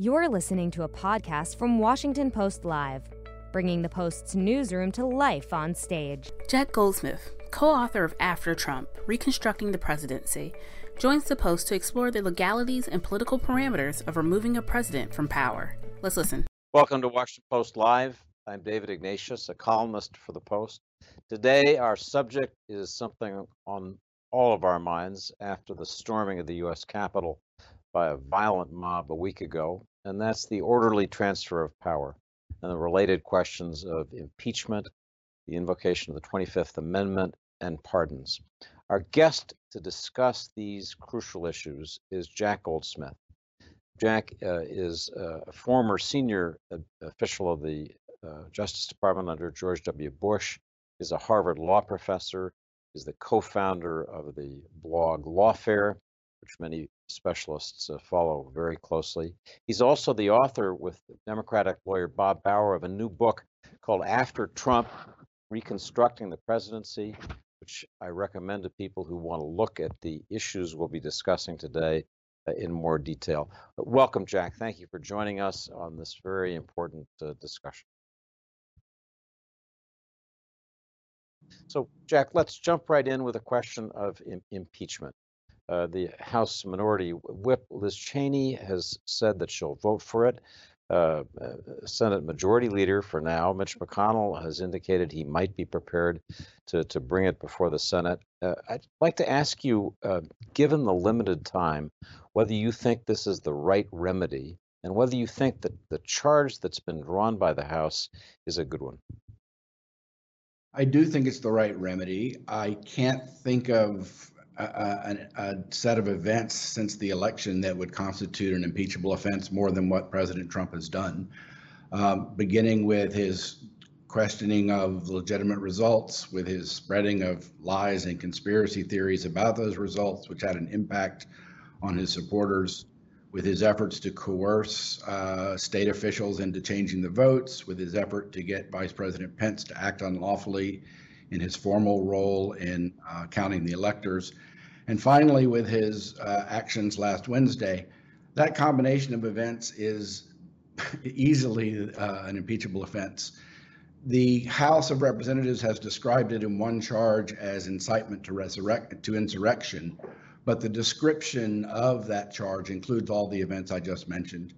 You're listening to a podcast from Washington Post Live, bringing the Post's newsroom to life on stage. Jack Goldsmith, co-author of After Trump, Reconstructing the Presidency, joins the Post to explore the legalities and political parameters of removing a president from power. Let's listen. Welcome to Washington Post Live. I'm David Ignatius, a columnist for the Post. Today, our subject is something on all of our minds after the storming of the U.S. Capitol by a violent mob a week ago, and that's the orderly transfer of power and the related questions of impeachment, the invocation of the 25th Amendment, and pardons. Our guest to discuss these crucial issues is Jack Goldsmith. Jack is a former senior official of the Justice Department under George W. Bush, is a Harvard law professor, is the co-founder of the blog Lawfare, which many specialists follow very closely. He's also the author with Democratic lawyer Bob Bauer of a new book called After Trump, Reconstructing the Presidency, which I recommend to people who want to look at the issues we'll be discussing today in more detail. But welcome, Jack. Thank you for joining us on this very important discussion. So, Jack, let's jump right in with a question of impeachment. The House Minority Whip Liz Cheney has said that she'll vote for it. Senate Majority Leader for now, Mitch McConnell, has indicated he might be prepared to bring it before the Senate. I'd like to ask you, given the limited time, whether you think this is the right remedy and whether you think that the charge that's been drawn by the House is a good one. I do think it's the right remedy. I can't think of a set of events since the election that would constitute an impeachable offense more than what President Trump has done, beginning with his questioning of legitimate results, with his spreading of lies and conspiracy theories about those results, which had an impact on his supporters, with his efforts to coerce state officials into changing the votes, with his effort to get Vice President Pence to act unlawfully in his formal role in counting the electors, and finally with his actions last Wednesday. That combination of events is easily an impeachable offense. The House of Representatives has described it in one charge as incitement to insurrection, but the description of that charge includes all the events I just mentioned.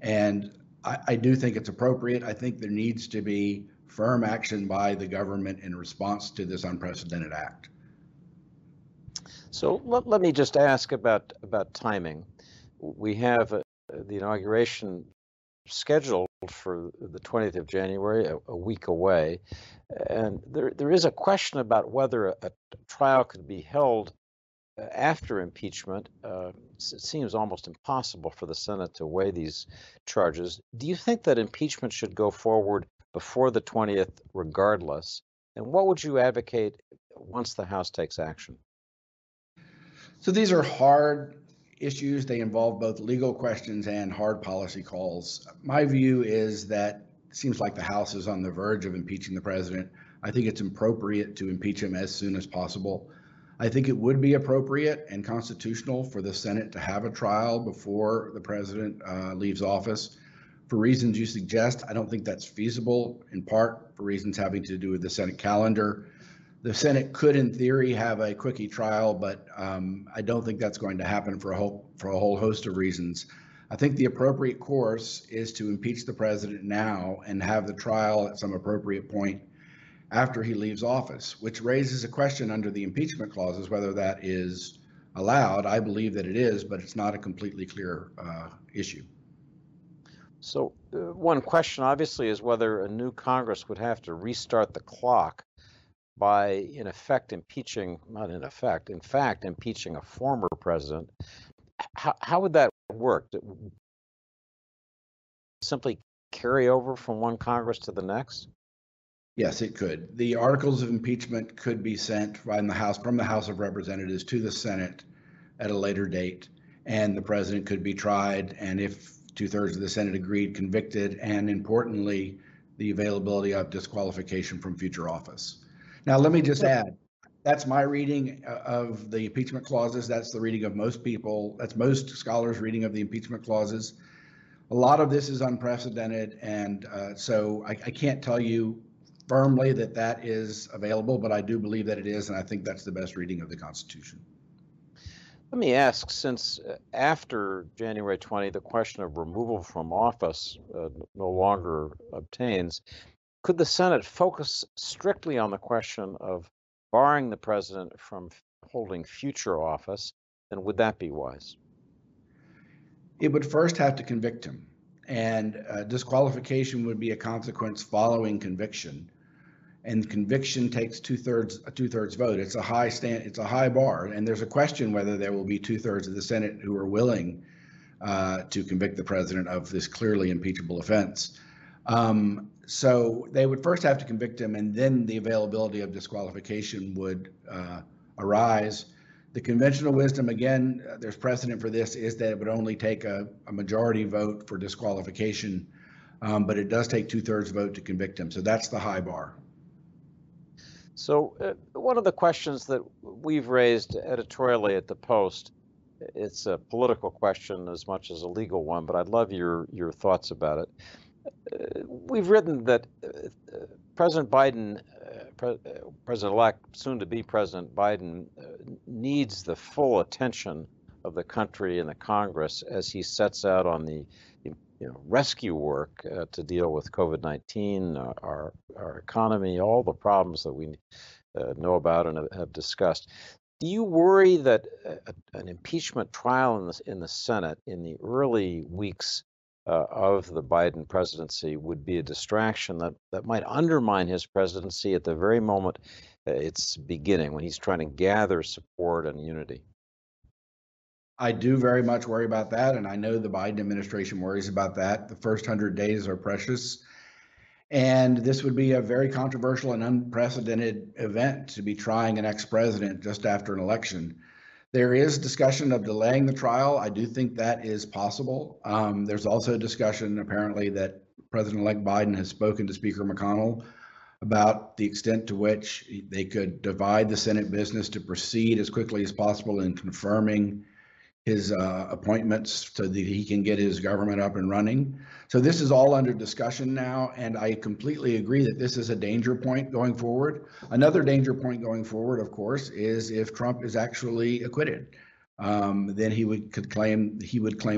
And I do think it's appropriate. I think there needs to be firm action by the government in response to this unprecedented act. So let me just ask about timing. We have the inauguration scheduled for the 20th of January, a week away, and there is a question about whether a trial could be held after impeachment. It seems almost impossible for the Senate to weigh these charges. Do you think that impeachment should go forward before the 20th, regardless? And what would you advocate once the House takes action? So these are hard issues. They involve both legal questions and hard policy calls. My view is that it seems like the House is on the verge of impeaching the president. I think it's appropriate to impeach him as soon as possible. I think it would be appropriate and constitutional for the Senate to have a trial before the president leaves office. For reasons you suggest, I don't think that's feasible, in part for reasons having to do with the Senate calendar. The Senate could, in theory, have a quickie trial, but I don't think that's going to happen for a whole host of reasons. I think the appropriate course is to impeach the president now and have the trial at some appropriate point after he leaves office, which raises a question under the impeachment clauses whether that is allowed. I believe that it is, but it's not a completely clear issue. So one question, obviously, is whether a new Congress would have to restart the clock by, in fact, impeaching a former president. How would that work? Simply carry over from one Congress to the next? Yes, it could. The articles of impeachment could be sent from the House of Representatives to the Senate at a later date, and the president could be tried, and if two-thirds of the Senate agreed, convicted, and importantly, the availability of disqualification from future office. Now, let me just add, that's my reading of the impeachment clauses. That's the reading of most people. That's most scholars' reading of the impeachment clauses. a lot of this is unprecedented, and so I can't tell you firmly that that is available, but I do believe that it is, and I think that's the best reading of the Constitution. Let me ask, since after January 20, the question of removal from office no longer obtains, could the Senate focus strictly on the question of barring the president from holding future office, and would that be wise? It would first have to convict him, and disqualification would be a consequence following conviction. And conviction takes a two-thirds vote. It's a high stand. It's a high bar, and there's a question whether there will be 2/3 of the Senate who are willing to convict the president of this clearly impeachable offense. So they would first have to convict him, and then the availability of disqualification would arise. The conventional wisdom, again, there's precedent for this, is that it would only take a majority vote for disqualification, but it does take 2/3 vote to convict him. So that's the high bar. So one of the questions that we've raised editorially at the Post, it's a political question as much as a legal one, but I'd love your thoughts about it. We've written that President Biden, President-elect, soon-to-be President Biden, needs the full attention of the country and the Congress as he sets out on the rescue work to deal with COVID-19, our economy, all the problems that we know about and have discussed. Do you worry that an impeachment trial in the Senate in the early weeks of the Biden presidency would be a distraction that might undermine his presidency at the very moment it's beginning, when he's trying to gather support and unity? I do very much worry about that, and I know the Biden administration worries about that. The first 100 days are precious, and this would be a very controversial and unprecedented event to be trying an ex-president just after an election. There is discussion of delaying the trial. I do think that is possible. There's also discussion, apparently, that President-elect Biden has spoken to Speaker McConnell about the extent to which they could divide the Senate business to proceed as quickly as possible in confirming his appointments so that he can get his government up and running. So this is all under discussion now, and I completely agree that this is a danger point going forward. Another danger point going forward, of course, is if Trump is actually acquitted, then he would claim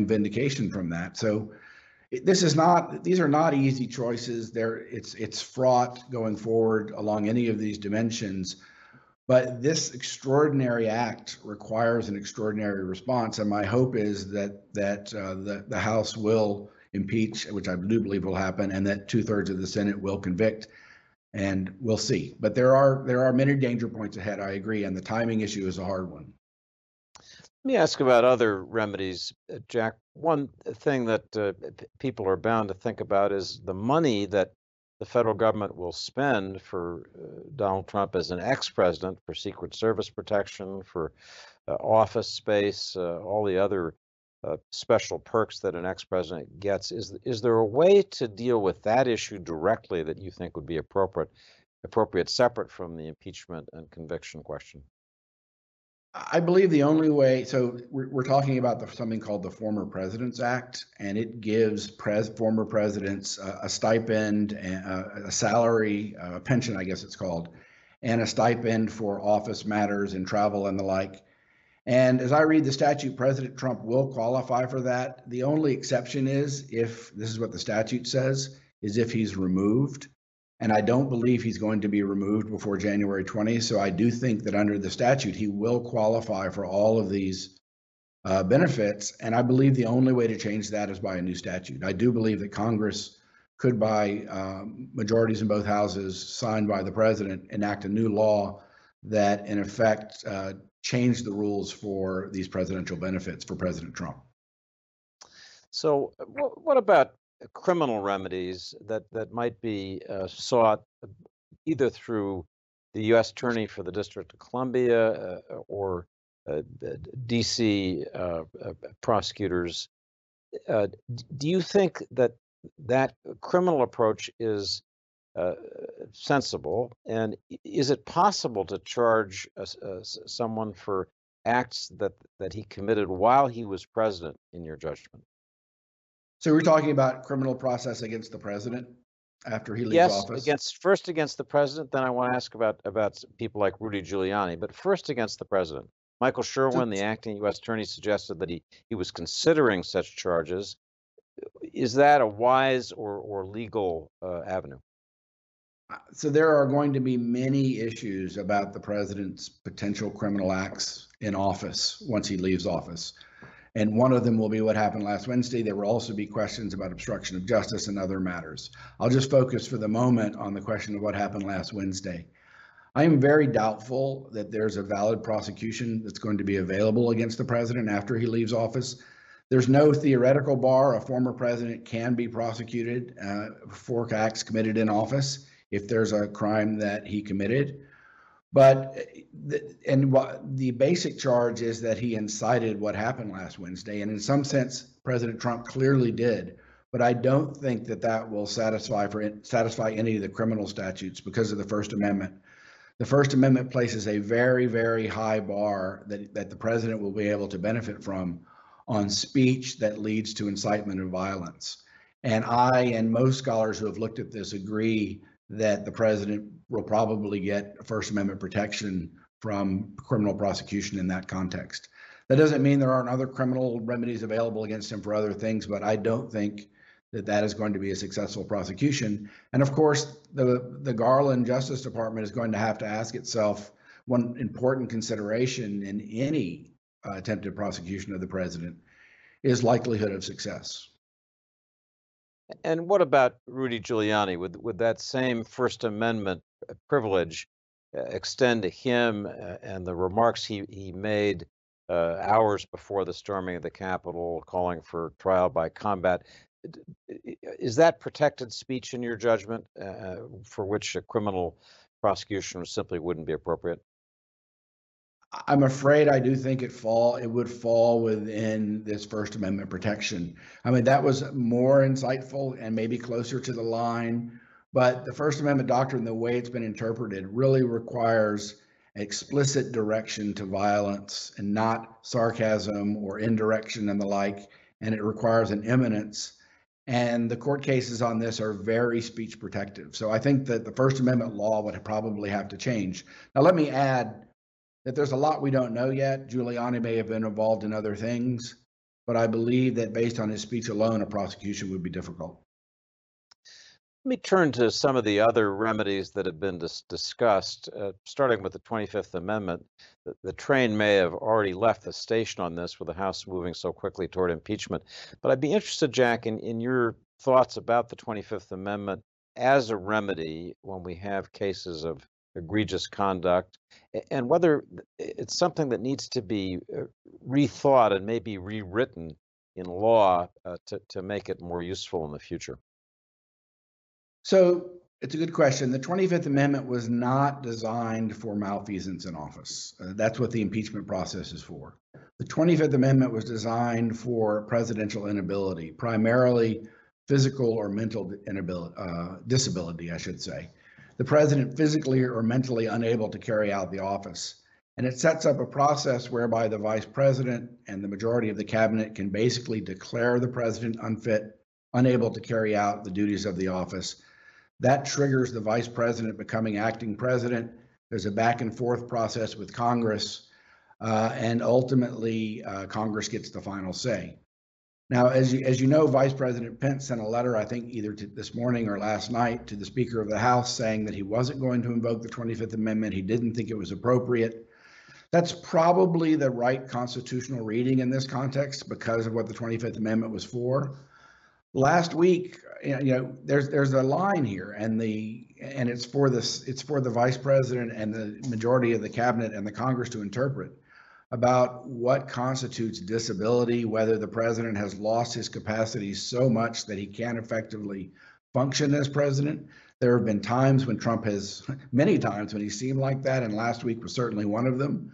vindication from that. So these are not easy choices. It's fraught going forward along any of these dimensions. But this extraordinary act requires an extraordinary response, and my hope is that the House will impeach, which I do believe will happen, and that 2/3 of the Senate will convict, and we'll see. But there are many danger points ahead, I agree, and the timing issue is a hard one. Let me ask about other remedies, Jack. One thing that people are bound to think about is the money that the federal government will spend for Donald Trump as an ex-president, for Secret Service protection, for office space, all the other special perks that an ex-president gets. Is there a way to deal with that issue directly that you think would be appropriate, separate from the impeachment and conviction question? I believe the only way, so we're talking about something called the Former Presidents Act, and it gives former presidents a stipend, a salary, a pension, I guess it's called, and a stipend for office matters and travel and the like. And as I read the statute, President Trump will qualify for that. The only exception is, if this is what the statute says, is if he's removed. And I don't believe he's going to be removed before January 20. So I do think that under the statute, he will qualify for all of these benefits. And I believe the only way to change that is by a new statute. I do believe that Congress could, by majorities in both houses signed by the president, enact a new law that, in effect, changed the rules for these presidential benefits for President Trump. So what about criminal remedies that might be sought either through the U.S. Attorney for the District of Columbia or D.C. Prosecutors? Do you think that criminal approach is sensible? And is it possible to charge someone for acts that he committed while he was president, in your judgment? So we're talking about criminal process against the president after he leaves office? Yes, first against the president. Then I want to ask about people like Rudy Giuliani, but first against the president. Michael Sherwin, the acting U.S. attorney, suggested that he was considering such charges. Is that a wise or legal avenue? So there are going to be many issues about the president's potential criminal acts in office once he leaves office. And one of them will be what happened last Wednesday. There will also be questions about obstruction of justice and other matters. I'll just focus for the moment on the question of what happened last Wednesday. I am very doubtful that there's a valid prosecution that's going to be available against the president after he leaves office. There's no theoretical bar. A former president can be prosecuted for acts committed in office if there's a crime that he committed. But the basic charge is that he incited what happened last Wednesday. And in some sense, President Trump clearly did. But I don't think that that will satisfy any of the criminal statutes because of the First Amendment. The First Amendment places a very, very high bar that the president will be able to benefit from on speech that leads to incitement of violence. And I and most scholars who have looked at this agree that the president will probably get First Amendment protection from criminal prosecution in that context. That doesn't mean there aren't other criminal remedies available against him for other things, but I don't think that is going to be a successful prosecution. And of course, the Garland Justice Department is going to have to ask itself one important consideration in any attempted prosecution of the president is likelihood of success. And what about Rudy Giuliani? Would that same First Amendment privilege extend to him and the remarks he made hours before the storming of the Capitol, calling for trial by combat? Is that protected speech in your judgment for which a criminal prosecution simply wouldn't be appropriate? I'm afraid I do think it would fall within this First Amendment protection. I mean, that was more insightful and maybe closer to the line, but the First Amendment doctrine, the way it's been interpreted, really requires explicit direction to violence and not sarcasm or indirection and the like, and it requires an imminence. And the court cases on this are very speech protective. So I think that the First Amendment law would probably have to change. Now, let me add that there's a lot we don't know yet. Giuliani may have been involved in other things, but I believe that based on his speech alone, a prosecution would be difficult. Let me turn to some of the other remedies that have been discussed, starting with the 25th Amendment. The train may have already left the station on this with the House moving so quickly toward impeachment. But I'd be interested, Jack, in your thoughts about the 25th Amendment as a remedy when we have cases of egregious conduct and whether it's something that needs to be rethought and maybe rewritten in law to make it more useful in the future. So it's a good question. The 25th Amendment was not designed for malfeasance in office. That's what the impeachment process is for. The 25th Amendment was designed for presidential inability, primarily physical or mental disability, I should say. The president physically or mentally unable to carry out the office. And it sets up a process whereby the vice president and the majority of the cabinet can basically declare the president unfit, unable to carry out the duties of the office. That triggers the vice president becoming acting president. There's a back and forth process with Congress, and ultimately Congress gets the final say. Now, as you know, Vice President Pence sent a letter, I think either this morning or last night, to the Speaker of the House saying that he wasn't going to invoke the 25th Amendment. He didn't think it was appropriate. That's probably the right constitutional reading in this context because of what the 25th Amendment was for. Last week, there's a line here, and it's for the vice president and the majority of the cabinet and the Congress to interpret about what constitutes disability, whether the president has lost his capacity so much that he can't effectively function as president. There have been times when Trump has, many times when he seemed like that, and last week was certainly one of them.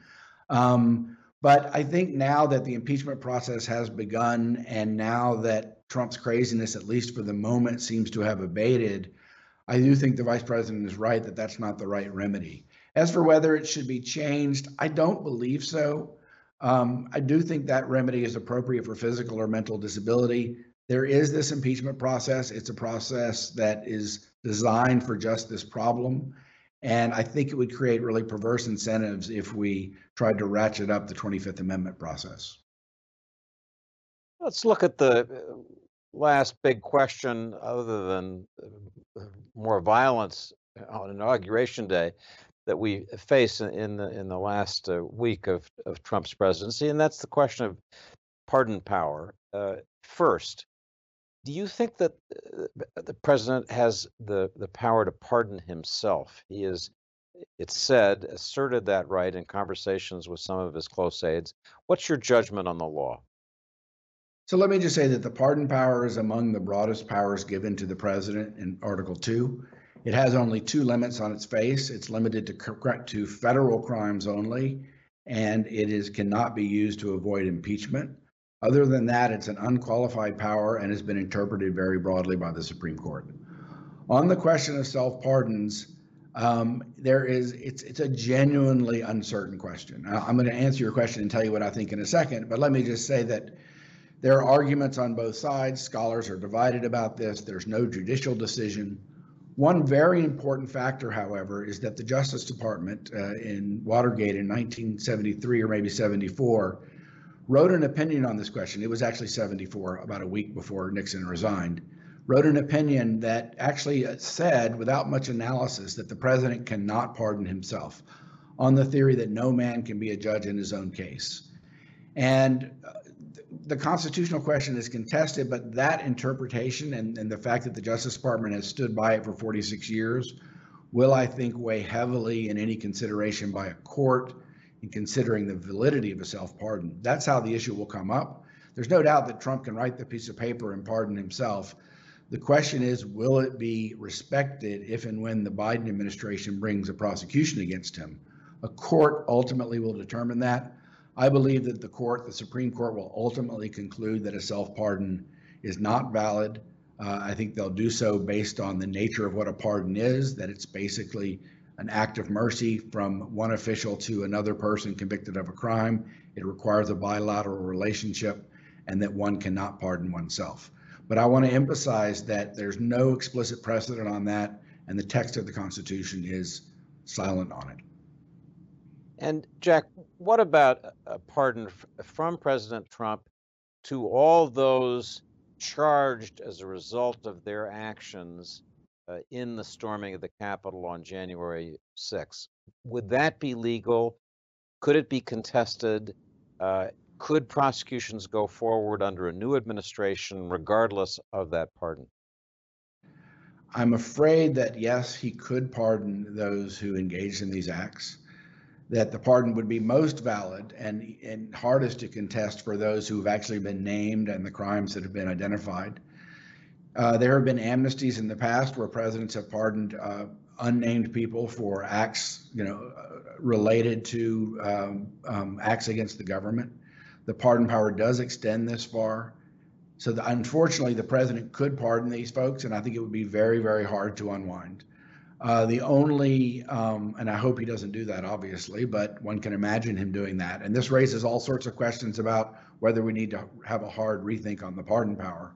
But I think now that the impeachment process has begun, and now that Trump's craziness, at least for the moment, seems to have abated, I do think the vice president is right that that's not the right remedy. As for whether it should be changed, I don't believe so. I do think that remedy is appropriate for physical or mental disability. There is this impeachment process. It's a process that is designed for just this problem. And I think it would create really perverse incentives if we tried to ratchet up the 25th Amendment process. Let's look at the last big question, other than more violence on Inauguration Day, that we face in the last week of Trump's presidency, and that's the question of pardon power. First, do you think that the president has the power to pardon himself? He is, it's said, asserted that right in conversations with some of his close aides. What's your judgment on the law? So let me just say that the pardon power is among the broadest powers given to the president in Article 2. It has only two limits on its face. It's limited to federal crimes only, and it cannot be used to avoid impeachment. Other than that, it's an unqualified power and has been interpreted very broadly by the Supreme Court. On the question of self-pardons, it's a genuinely uncertain question. I'm going to answer your question and tell you what I think in a second, but let me just say that there are arguments on both sides. Scholars are divided about this. There's no judicial decision. One very important factor, however, is that the Justice Department in Watergate in 1973 or maybe 74 wrote an opinion on this question. It was actually 74, about a week before Nixon resigned, wrote an opinion that actually said, without much analysis, that the president cannot pardon himself on the theory that no man can be a judge in his own case. And the constitutional question is contested, but that interpretation and the fact that the Justice Department has stood by it for 46 years will, I think, weigh heavily in any consideration by a court in considering the validity of a self-pardon. That's how the issue will come up. There's no doubt that Trump can write the piece of paper and pardon himself. The question is, will it be respected if and when the Biden administration brings a prosecution against him? A court ultimately will determine that. I believe that the Supreme Court, will ultimately conclude that a self-pardon is not valid. I think they'll do so based on the nature of what a pardon is, that it's basically an act of mercy from one official to another person convicted of a crime. It requires a bilateral relationship, and that one cannot pardon oneself. But I want to emphasize that there's no explicit precedent on that, and the text of the Constitution is silent on it. And Jack, what about a pardon from President Trump to all those charged as a result of their actions in the storming of the Capitol on January 6th. Would that be legal? Could it be contested? Could prosecutions go forward under a new administration regardless of that pardon? I'm afraid that, yes, he could pardon those who engaged in these acts, that the pardon would be most valid and hardest to contest for those who have actually been named and the crimes that have been identified. There have been amnesties in the past where presidents have pardoned unnamed people for acts, related to acts against the government. The pardon power does extend this far. So unfortunately, the president could pardon these folks, and I think it would be very, very hard to unwind. The only, and I hope he doesn't do that, obviously, but one can imagine him doing that. And this raises all sorts of questions about whether we need to have a hard rethink on the pardon power.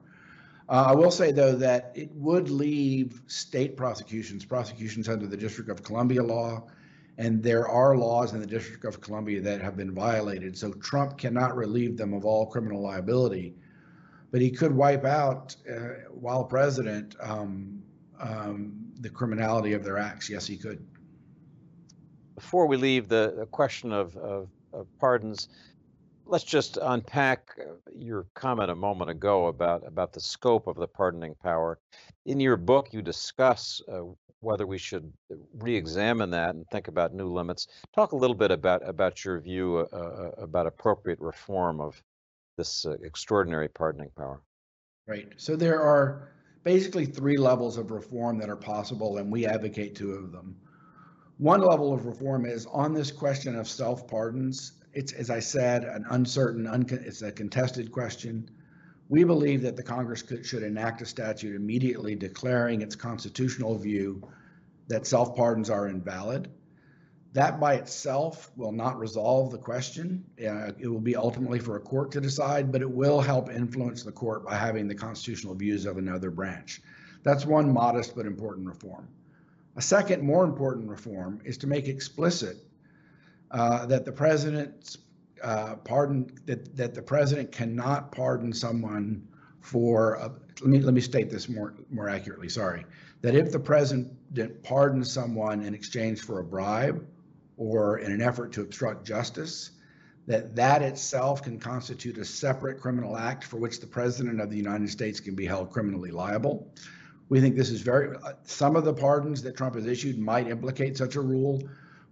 I will say, though, that it would leave state prosecutions under the District of Columbia law, and there are laws in the District of Columbia that have been violated, so Trump cannot relieve them of all criminal liability. But he could wipe out, while president, the criminality of their acts. Yes, he could. Before we leave the question of pardons, let's just unpack your comment a moment ago about the scope of the pardoning power. In your book, you discuss whether we should re-examine that and think about new limits. Talk a little bit about your view about appropriate reform of this extraordinary pardoning power. Right. So there are basically three levels of reform that are possible, and we advocate two of them. One level of reform is on this question of self-pardons. It's, as I said, an uncertain, it's a contested question. We believe that the Congress should enact a statute immediately declaring its constitutional view that self-pardons are invalid. That by itself will not resolve the question. It will be ultimately for a court to decide, but it will help influence the court by having the constitutional views of another branch. That's one modest but important reform. A second, more important reform is to make explicit that the president's that the president cannot pardon someone for let me state this more accurately. Sorry, that if the president pardons someone in exchange for a bribe or in an effort to obstruct justice, that itself can constitute a separate criminal act for which the president of the United States can be held criminally liable. We think this is some of the pardons that Trump has issued might implicate such a rule,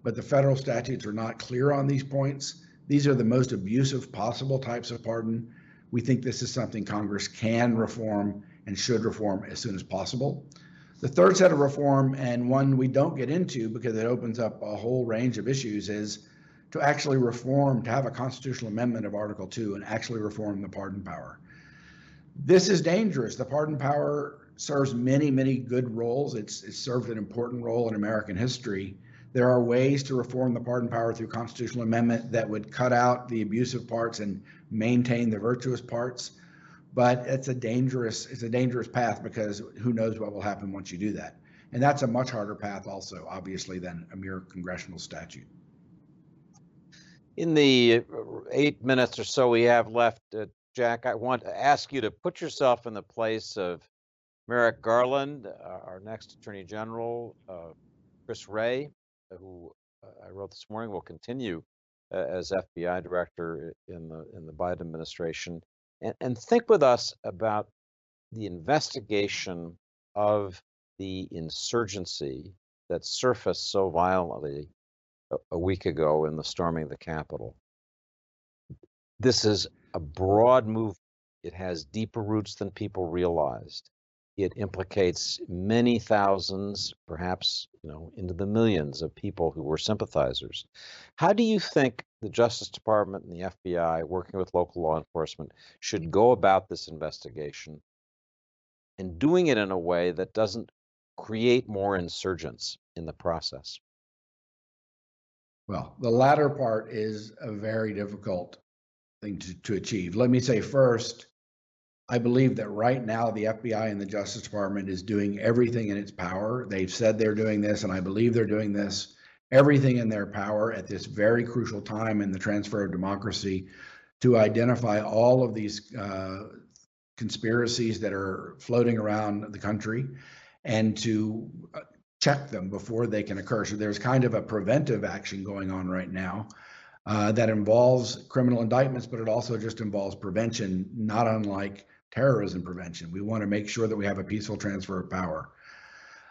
but the federal statutes are not clear on these points. These are the most abusive possible types of pardon. We think this is something Congress can reform and should reform as soon as possible. The third set of reform, and one we don't get into because it opens up a whole range of issues, is to actually reform, to have a constitutional amendment of Article 2 and actually reform the pardon power. This is dangerous. The pardon power serves many, many good roles. It's served an important role in American history. There are ways to reform the pardon power through constitutional amendment that would cut out the abusive parts and maintain the virtuous parts, but it's a dangerous path because who knows what will happen once you do that. And that's a much harder path also, obviously, than a mere congressional statute. In the 8 minutes or so we have left, Jack, I want to ask you to put yourself in the place of Merrick Garland, our next Attorney General, Chris Wray, who I wrote this morning will continue as FBI director in the Biden administration, and think with us about the investigation of the insurgency that surfaced so violently a week ago in the storming of the Capitol. This is a broad movement. It has deeper roots than people realized. It implicates many thousands, perhaps, into the millions of people who were sympathizers. How do you think the Justice Department and the FBI, working with local law enforcement, should go about this investigation and doing it in a way that doesn't create more insurgents in the process? Well, the latter part is a very difficult thing to achieve. Let me say first, I believe that right now the FBI and the Justice Department is doing everything in its power. They've said they're doing this, and I believe they're doing this, everything in their power at this very crucial time in the transfer of democracy to identify all of these conspiracies that are floating around the country and to check them before they can occur. So there's kind of a preventive action going on right now. That involves criminal indictments, but it also just involves prevention, not unlike terrorism prevention. We want to make sure that we have a peaceful transfer of power.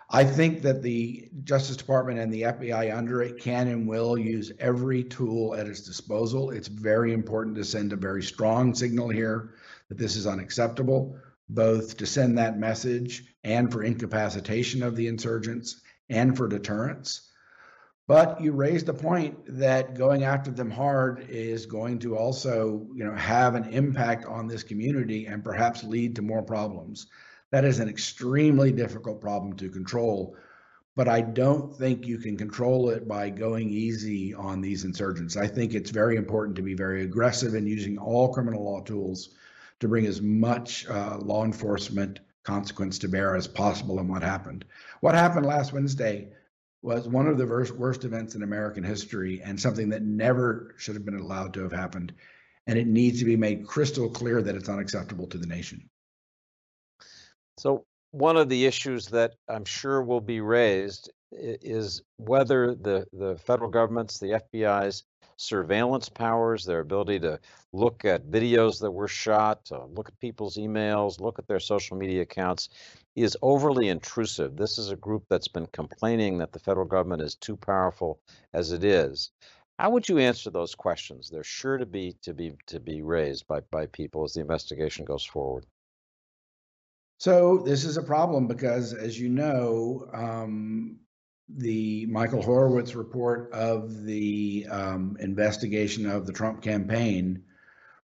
I think that the Justice Department and the FBI under it can and will use every tool at its disposal. It's very important to send a very strong signal here that this is unacceptable, both to send that message and for incapacitation of the insurgents and for deterrence. But you raised the point that going after them hard is going to also, have an impact on this community and perhaps lead to more problems. That is an extremely difficult problem to control, but I don't think you can control it by going easy on these insurgents. I think it's very important to be very aggressive in using all criminal law tools to bring as much law enforcement consequence to bear as possible on what happened. What happened last Wednesday was one of the worst events in American history and something that never should have been allowed to have happened. And it needs to be made crystal clear that it's unacceptable to the nation. So one of the issues that I'm sure will be raised is whether the federal government's, the FBI's surveillance powers, their ability to look at videos that were shot, to look at people's emails, look at their social media accounts, is overly intrusive. This is a group that's been complaining that the federal government is too powerful as it is. How would you answer those questions? They're sure to be raised by people as the investigation goes forward. So this is a problem because, as you know, the Michael Horowitz report of the investigation of the Trump campaign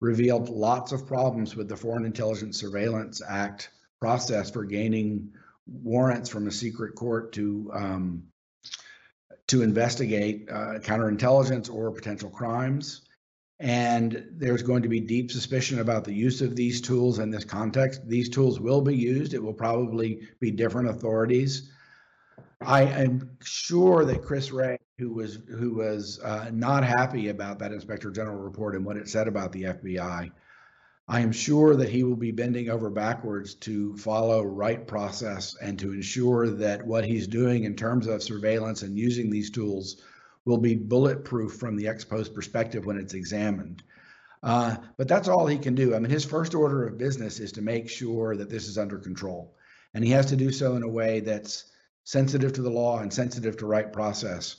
revealed lots of problems with the Foreign Intelligence Surveillance Act process for gaining warrants from a secret court to investigate counterintelligence or potential crimes. And there's going to be deep suspicion about the use of these tools in this context. These tools will be used. It will probably be different authorities. I am sure that Chris Wray, who was not happy about that Inspector General report and what it said about the FBI, I am sure that he will be bending over backwards to follow right process and to ensure that what he's doing in terms of surveillance and using these tools will be bulletproof from the ex post perspective when it's examined. But that's all he can do. I mean, his first order of business is to make sure that this is under control. And he has to do so in a way that's sensitive to the law and sensitive to right process.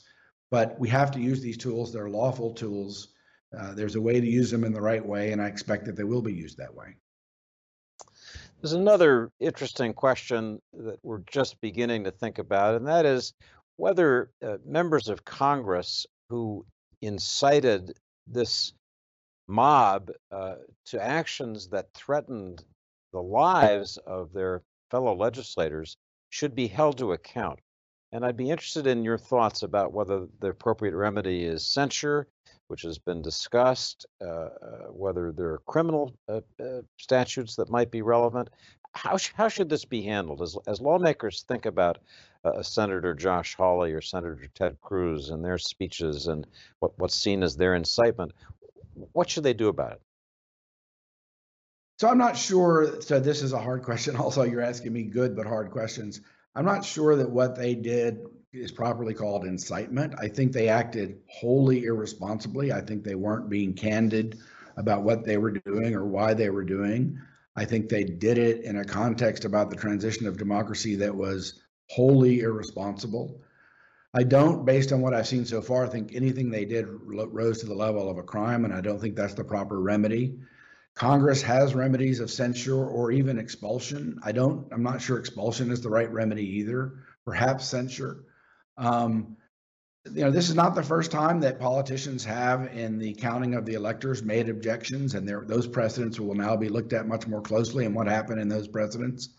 But we have to use these tools. They're lawful tools. There's a way to use them in the right way, and I expect that they will be used that way. There's another interesting question that we're just beginning to think about, and that is whether members of Congress who incited this mob to actions that threatened the lives of their fellow legislators should be held to account. And I'd be interested in your thoughts about whether the appropriate remedy is censure, which has been discussed, whether there are criminal statutes that might be relevant. How should this be handled? As lawmakers think about Senator Josh Hawley or Senator Ted Cruz and their speeches and what's seen as their incitement, what should they do about it? So I'm not sure, so this is a hard question. Also, you're asking me good but hard questions. I'm not sure that what they did is properly called incitement. I think they acted wholly irresponsibly. I think they weren't being candid about what they were doing or why they were doing. I think they did it in a context about the transition of democracy that was wholly irresponsible. I don't, based on what I've seen so far, think anything they did rose to the level of a crime, and I don't think that's the proper remedy. Congress has remedies of censure or even expulsion. I'm not sure expulsion is the right remedy either, perhaps censure. This is not the first time that politicians have, in the counting of the electors, made objections, and those precedents will now be looked at much more closely and what happened in those precedents.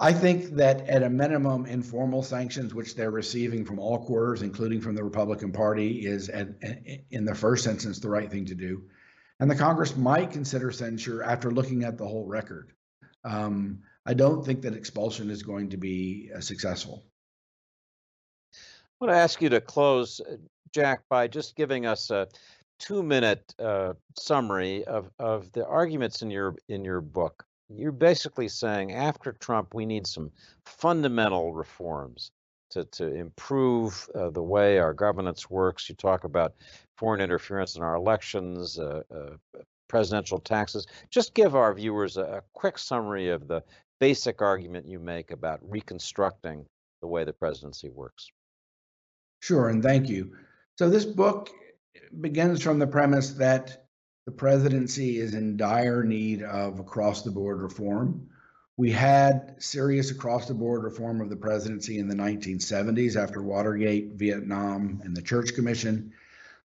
I think that at a minimum, informal sanctions, which they're receiving from all quarters, including from the Republican Party, is in the first instance the right thing to do. And the Congress might consider censure after looking at the whole record. I don't think that expulsion is going to be successful. I want to ask you to close, Jack, by just giving us a two-minute summary of the arguments in your book. You're basically saying after Trump, we need some fundamental reforms to improve the way our governance works. You talk about foreign interference in our elections, presidential taxes. Just give our viewers a quick summary of the basic argument you make about reconstructing the way the presidency works. Sure, and thank you. So this book begins from the premise that the presidency is in dire need of across-the-board reform. We had serious across-the-board reform of the presidency in the 1970s after Watergate, Vietnam, and the Church Commission.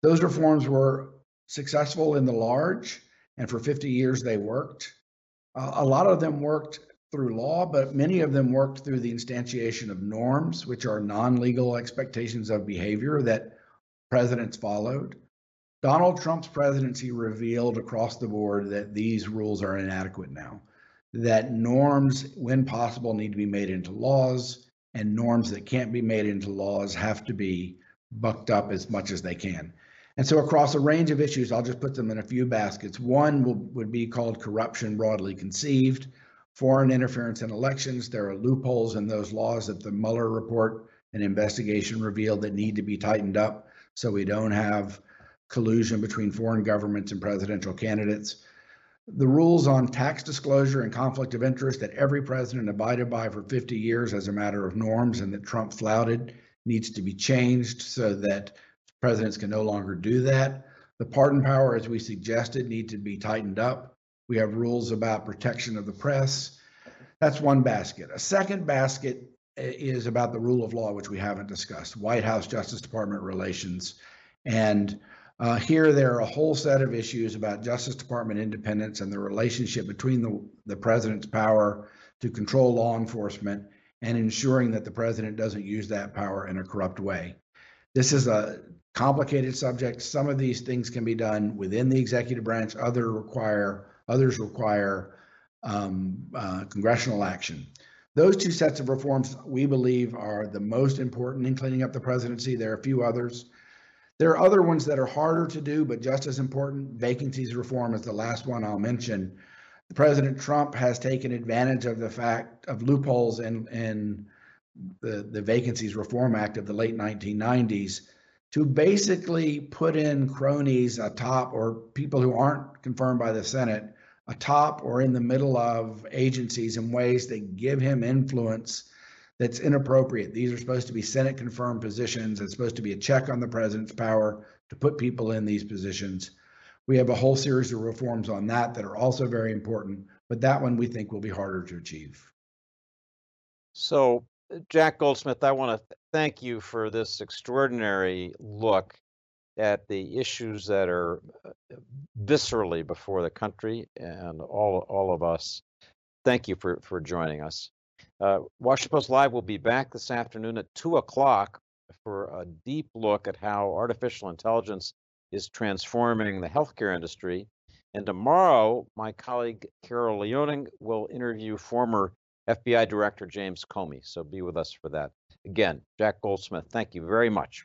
Those reforms were successful in the large, and for 50 years they worked. A lot of them worked through law, but many of them worked through the instantiation of norms, which are non-legal expectations of behavior that presidents followed. Donald Trump's presidency revealed across the board that these rules are inadequate now, that norms, when possible, need to be made into laws, and norms that can't be made into laws have to be bucked up as much as they can. And so across a range of issues, I'll just put them in a few baskets. One would be called corruption broadly conceived. Foreign interference in elections, there are loopholes in those laws that the Mueller report and investigation revealed that need to be tightened up so we don't have collusion between foreign governments and presidential candidates. The rules on tax disclosure and conflict of interest that every president abided by for 50 years as a matter of norms and that Trump flouted needs to be changed so that presidents can no longer do that. The pardon power, as we suggested, need to be tightened up. We have rules about protection of the press. That's one basket. A second basket is about the rule of law, which we haven't discussed, White House, Justice Department relations. And here there are a whole set of issues about Justice Department independence and the relationship between the president's power to control law enforcement and ensuring that the president doesn't use that power in a corrupt way. This is a complicated subject. Some of these things can be done within the executive branch. Others require congressional action. Those two sets of reforms, we believe, are the most important in cleaning up the presidency. There are a few others. There are other ones that are harder to do, but just as important. Vacancies reform is the last one I'll mention. President Trump has taken advantage of the fact of loopholes in the Vacancies Reform Act of the late 1990s to basically put in cronies atop, or people who aren't confirmed by the Senate, atop or in the middle of agencies in ways that give him influence that's inappropriate. These are supposed to be Senate confirmed positions. It's supposed to be a check on the president's power to put people in these positions. We have a whole series of reforms on that that are also very important, but that one we think will be harder to achieve. So, Jack Goldsmith, I want to thank you for this extraordinary look at the issues that are viscerally before the country and all of us. Thank you for joining us. Washington Post Live will be back this afternoon at 2 o'clock for a deep look at how artificial intelligence is transforming the healthcare industry. And tomorrow, my colleague Carol Leonnig will interview former FBI Director James Comey. So be with us for that. Again, Jack Goldsmith, thank you very much.